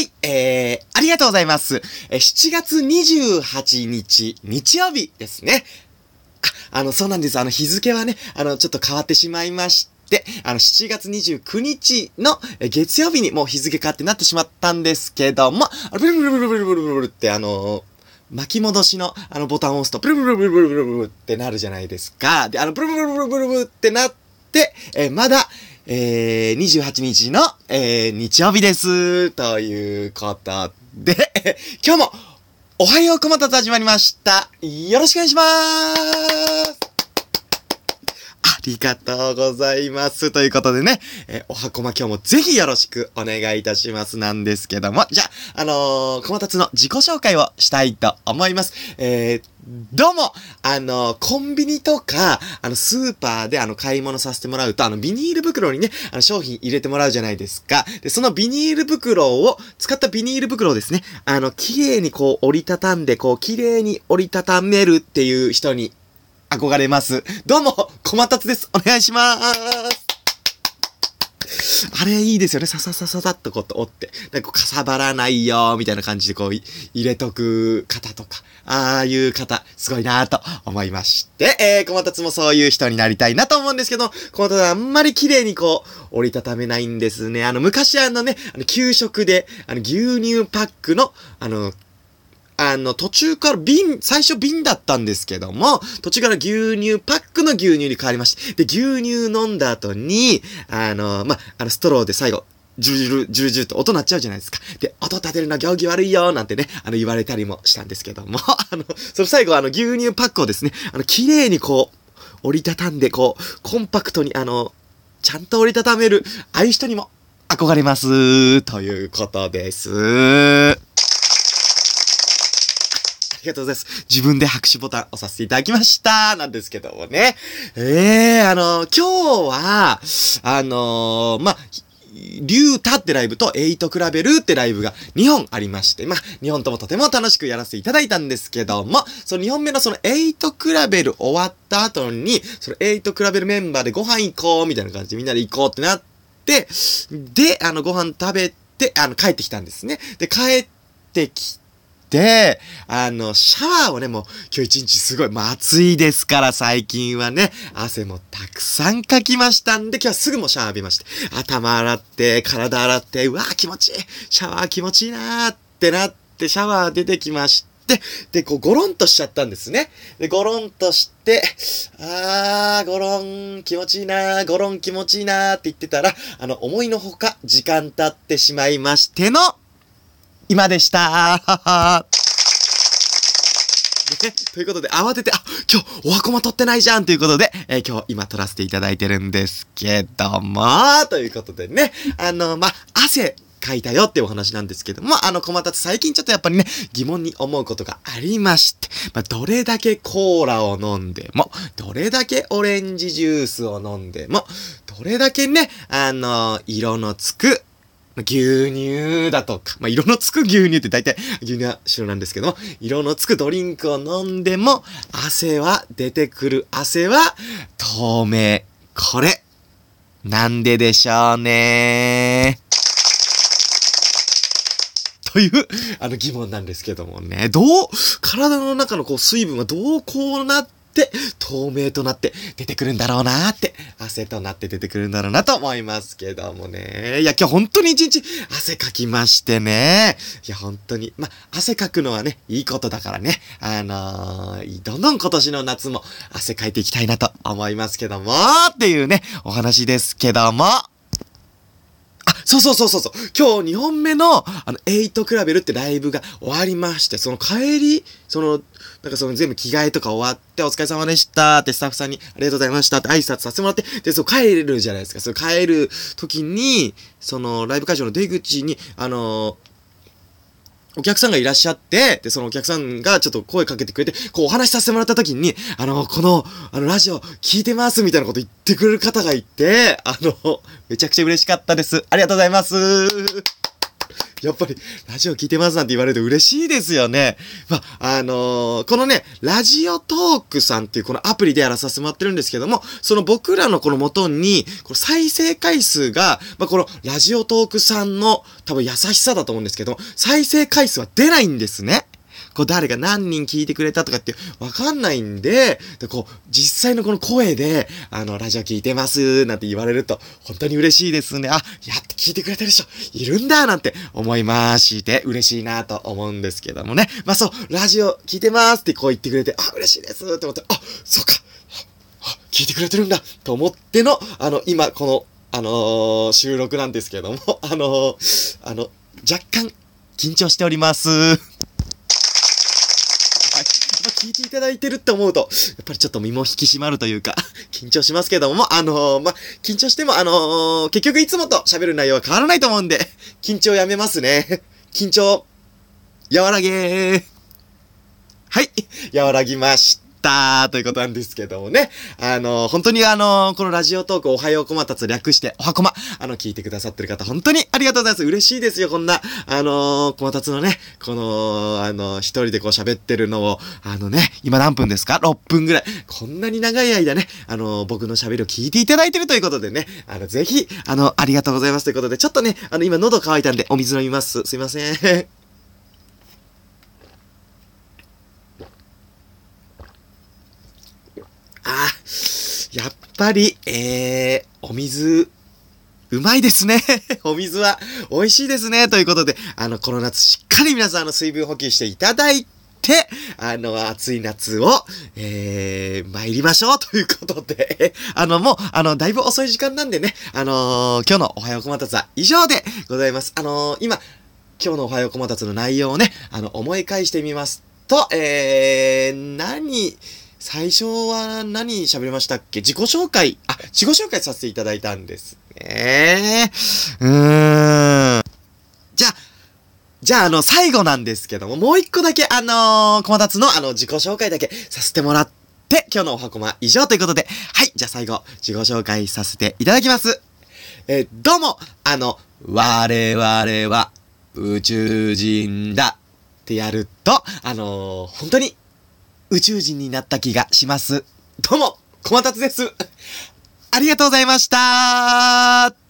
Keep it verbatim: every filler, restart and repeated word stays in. はい、えー、ありがとうございます。しちがつにじゅうはちにち、日曜日ですね。あ、あの、そうなんです。あの、日付はね、あの、ちょっと変わってしまいまして、あの、しちがつにじゅうくにちの月曜日にもう日付変わってなってしまったんですけども、ブルブルブルブルブルブルってあのー、巻き戻しのあのボタンを押すと、ブルブルブルブルブルブルってなるじゃないですか。で、あの、ブルブルブルブルブルってなって、えー、まだ、えー、にじゅうはちにちの、えー、日曜日です。ということで、今日も、おはようこまたと始まりました。よろしくお願いしまーす。ありがとうございます。ということでね、えー、おはこま今日もぜひよろしくお願いいたしますなんですけども、じゃあ、あのー、こまたつの自己紹介をしたいと思います。えーどうも、あの、コンビニとか、あの、スーパーで、あの、買い物させてもらうと、あの、ビニール袋にね、あの、商品入れてもらうじゃないですか。で、そのビニール袋を、使ったビニール袋をですね、あの、綺麗にこう、折りたたんで、こう、綺麗に折りたためるっていう人に憧れます。どうも、こまたつです。お願いしまーす。あれいいですよね。さささささっとこうと折って。なんかこうかさばらないよーみたいな感じでこう入れとく方とか、ああいう方、すごいなーと思いまして、えー、こまたつもそういう人になりたいなと思うんですけど、こまたつあんまり綺麗にこう、折りたためないんですね。あの、昔あのね、あの、給食で、あの、牛乳パックの、あの、あの、途中から瓶、最初瓶だったんですけども、途中から牛乳、パックの牛乳に変わりまして、で、牛乳飲んだ後に、あの、ま、あの、ストローで最後、ジュルジュル、ジュルジュルと音鳴っちゃうじゃないですか。で、音立てるの行儀悪いよーなんてね、あの、言われたりもしたんですけども、あの、その最後、あの、牛乳パックをですね、あの、綺麗にこう、折りたたんで、こう、コンパクトに、あの、ちゃんと折りたためる、ああいう人にも憧れますー、ということですー。ありがとうございます。自分で拍手ボタン押させていただきました。なんですけどもね。ええー、あのー、今日は、あのー、まあ、リュータってライブとエイトクラベルってライブがにほんありまして、まあ、にほんともとても楽しくやらせていただいたんですけども、そのにほんめのそのエイトクラベル終わった後に、そのエイトクラベルメンバーでご飯行こうみたいな感じでみんなで行こうってなって、で、あの、ご飯食べて、あの、帰ってきたんですね。で、帰ってきて、で、あの、シャワーをね、もう、今日一日すごい、まあ、暑いですから、最近はね、汗もたくさんかきましたんで、今日はすぐもうシャワー浴びまして、頭洗って、体洗って、うわー気持ちいい、シャワー気持ちいいなーってなって、シャワー出てきまして、で、こう、ゴロンとしちゃったんですね。で、ゴロンとして、あー、ゴロン気持ちいいなー、ゴロン気持ちいいなーって言ってたら、あの、思いのほか、時間経ってしまいましての、今でしたー、ね、ということで慌てて、あ、今日おはこま撮ってないじゃんということで、えー、今日今撮らせていただいてるんですけども、ということでね、あの、ま、汗かいたよっていうお話なんですけども、あの、こまたつ最近ちょっとやっぱりね、疑問に思うことがありまして、まあ、どれだけコーラを飲んでも、どれだけオレンジジュースを飲んでも、どれだけね、あの、色のつく、牛乳だとか、まあ、色のつく牛乳って大体牛乳は白なんですけども、色のつくドリンクを飲んでも汗は出てくる、汗は透明、これなんででしょうねというあの疑問なんですけどもね、どう体の中のこう水分はどうこうなってで、透明となって出てくるんだろうなーって、汗となって出てくるんだろうなと思いますけどもね。いや、今日本当に一日汗かきましてね。いや、本当に。ま、汗かくのはね、いいことだからね。あのー、どんどん今年の夏も汗かいていきたいなと思いますけどもーっていうね、お話ですけども。そうそうそうそうそう。今日にほんめの、あの、エイトクラベルってライブが終わりまして、その帰り、その、なんかその全部着替えとか終わって、お疲れ様でしたってスタッフさんにありがとうございましたって挨拶させてもらって、で、そう帰るじゃないですか。そう帰る時に、その、ライブ会場の出口に、あのー、お客さんがいらっしゃって、で、そのお客さんがちょっと声かけてくれて、こうお話しさせてもらった時に、あの、この、あの、ラジオ聞いてますみたいなこと言ってくれる方がいて、あの、めちゃくちゃ嬉しかったです。ありがとうございます。やっぱりラジオ聞いてますなんて言われると嬉しいですよね。まあ、あのー、このね、ラジオトークさんっていうこのアプリでやらさせてもらってるんですけども、その僕らのこの元に、この再生回数が、まあ、このラジオトークさんの多分優しさだと思うんですけども、再生回数は出ないんですね。こう誰が何人聞いてくれたとかってわかんないんで、でこう実際のこの声で、あの、ラジオ聞いてますなんて言われると本当に嬉しいですね。あ、やって聞いてくれてる人いるんだなんて思いまして嬉しいなと思うんですけどもね。まあそう、ラジオ聞いてますってこう言ってくれて、あ、嬉しいですって思って、あ、そっか、あ、聞いてくれてるんだと思っての、あの、今この、あのー、収録なんですけども、あのー、あの、若干緊張しております。聞いていただいてるって思うと、やっぱりちょっと身も引き締まるというか、緊張しますけども、あのー、まあ、緊張しても、あのー、結局いつもと喋る内容は変わらないと思うんで、緊張やめますね。緊張、和らげー。はい、和らぎました。ということなんですけどもね。あのー、本当にあのー、このラジオトークおはようこまたつ略しておはこま、あの、聞いてくださってる方本当にありがとうございます。嬉しいですよ、こんな、あのー、こまたつのね、この、あのー、一人でこう喋ってるのを、あのね、今何分ですか ?ろっ 分ぐらい。こんなに長い間ね、あのー、僕の喋りを聞いていただいてるということでね、あの、ぜひ、あの、ありがとうございますということで、ちょっとね、あの、今喉乾いたんでお水飲みます。すいません。あ、やっぱり、えー、お水、うまいですね。お水は美味しいですね。ということで、あの、この夏しっかり皆さん、あの、水分補給していただいて、あの、暑い夏を、えー、参りましょうということで、あの、もう、あの、だいぶ遅い時間なんでね、あのー、今日のおはようこまたつは以上でございます。あのー、今、今日のおはようこまたつの内容をね、あの、思い返してみますと、えー、何、最初は何喋りましたっけ？自己紹介。あ、自己紹介させていただいたんですね。うーん。じゃあ、じゃあ、あの、最後なんですけども、もう一個だけ、あのー、こまたつの、あの、自己紹介だけさせてもらって、今日のおはこま以上ということで、はい、じゃあ最後、自己紹介させていただきます。えー、どうも、あの、我々は宇宙人だってやると、あのー、本当に、宇宙人になった気がします。どうも、こまたつです。ありがとうございました。